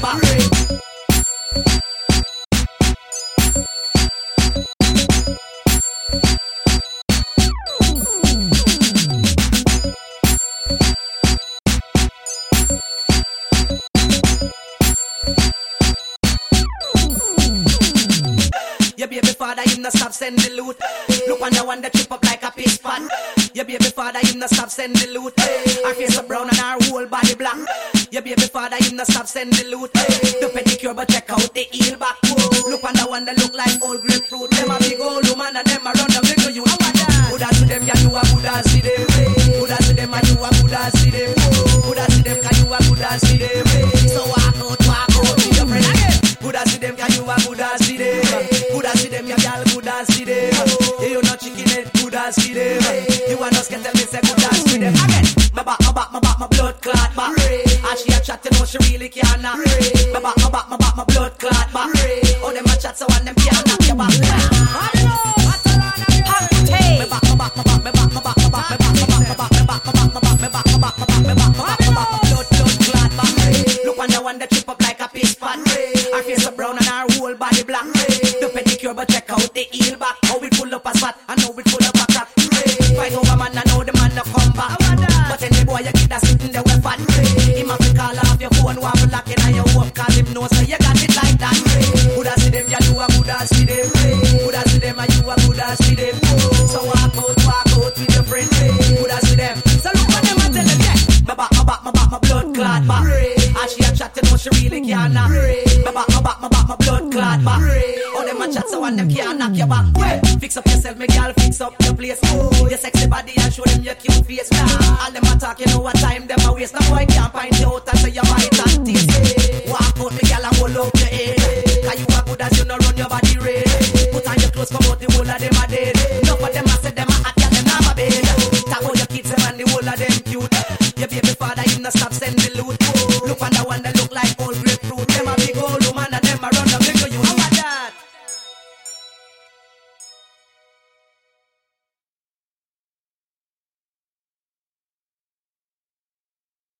Back. Your baby father, him not stop send the loot. Look on the one that trip up like a piece pot. Your baby father, him not stop send the loot. Her face so brown and her whole body black. Your baby father, him not stop send the loot. The pedicure but check out the heel back. Look on the one that look like old grapefruit. Them a big old woman and them a run the big you. Buddha to them, ya you a Buddha see them. Buddha to them, ya you a Buddha see them. Buddha to them, ya you a Buddha see them. So walk out, your friend again. Buddha to them, ya you a Buddha see them. Your girl good as she them. You not chicken head good as she them. You want us get them this good as she them. Again, my back, my blood clot back. As she a chat, you know she really can't knock. My back, my blood clot back. Oh, them a chat so and them can't knock your back. My back. Look on the one that trip up like a piece pot. Her face so brown and her whole body black. But check out the heel back. How it pull up a spot and how it pull up a crack. Fight over man and now the man no come back. But any boy you get a sit in the web fat. Him a fi call off your phone while locking and your work call him no. So you got it like that. Buddha see them, ya you a Buddha see them. Buddha see them and you a Buddha see them. So walk out with your friend. Buddha see them. So look at them and tell them yeah. My back, my blood clot back. As she a chat you know she really can't knock. My back, my blood clot back. So and them can't knock your back. Well, fix up yourself, my girl, fix up your place. Oh, your sexy body and show them your cute face. All them attack, you know what time them a waste. No boy can't find you out and say you might and taste. Walk out, my girl, and hold up your head. Cause you are good as you know run your body red. Put on your clothes, come out the whole of the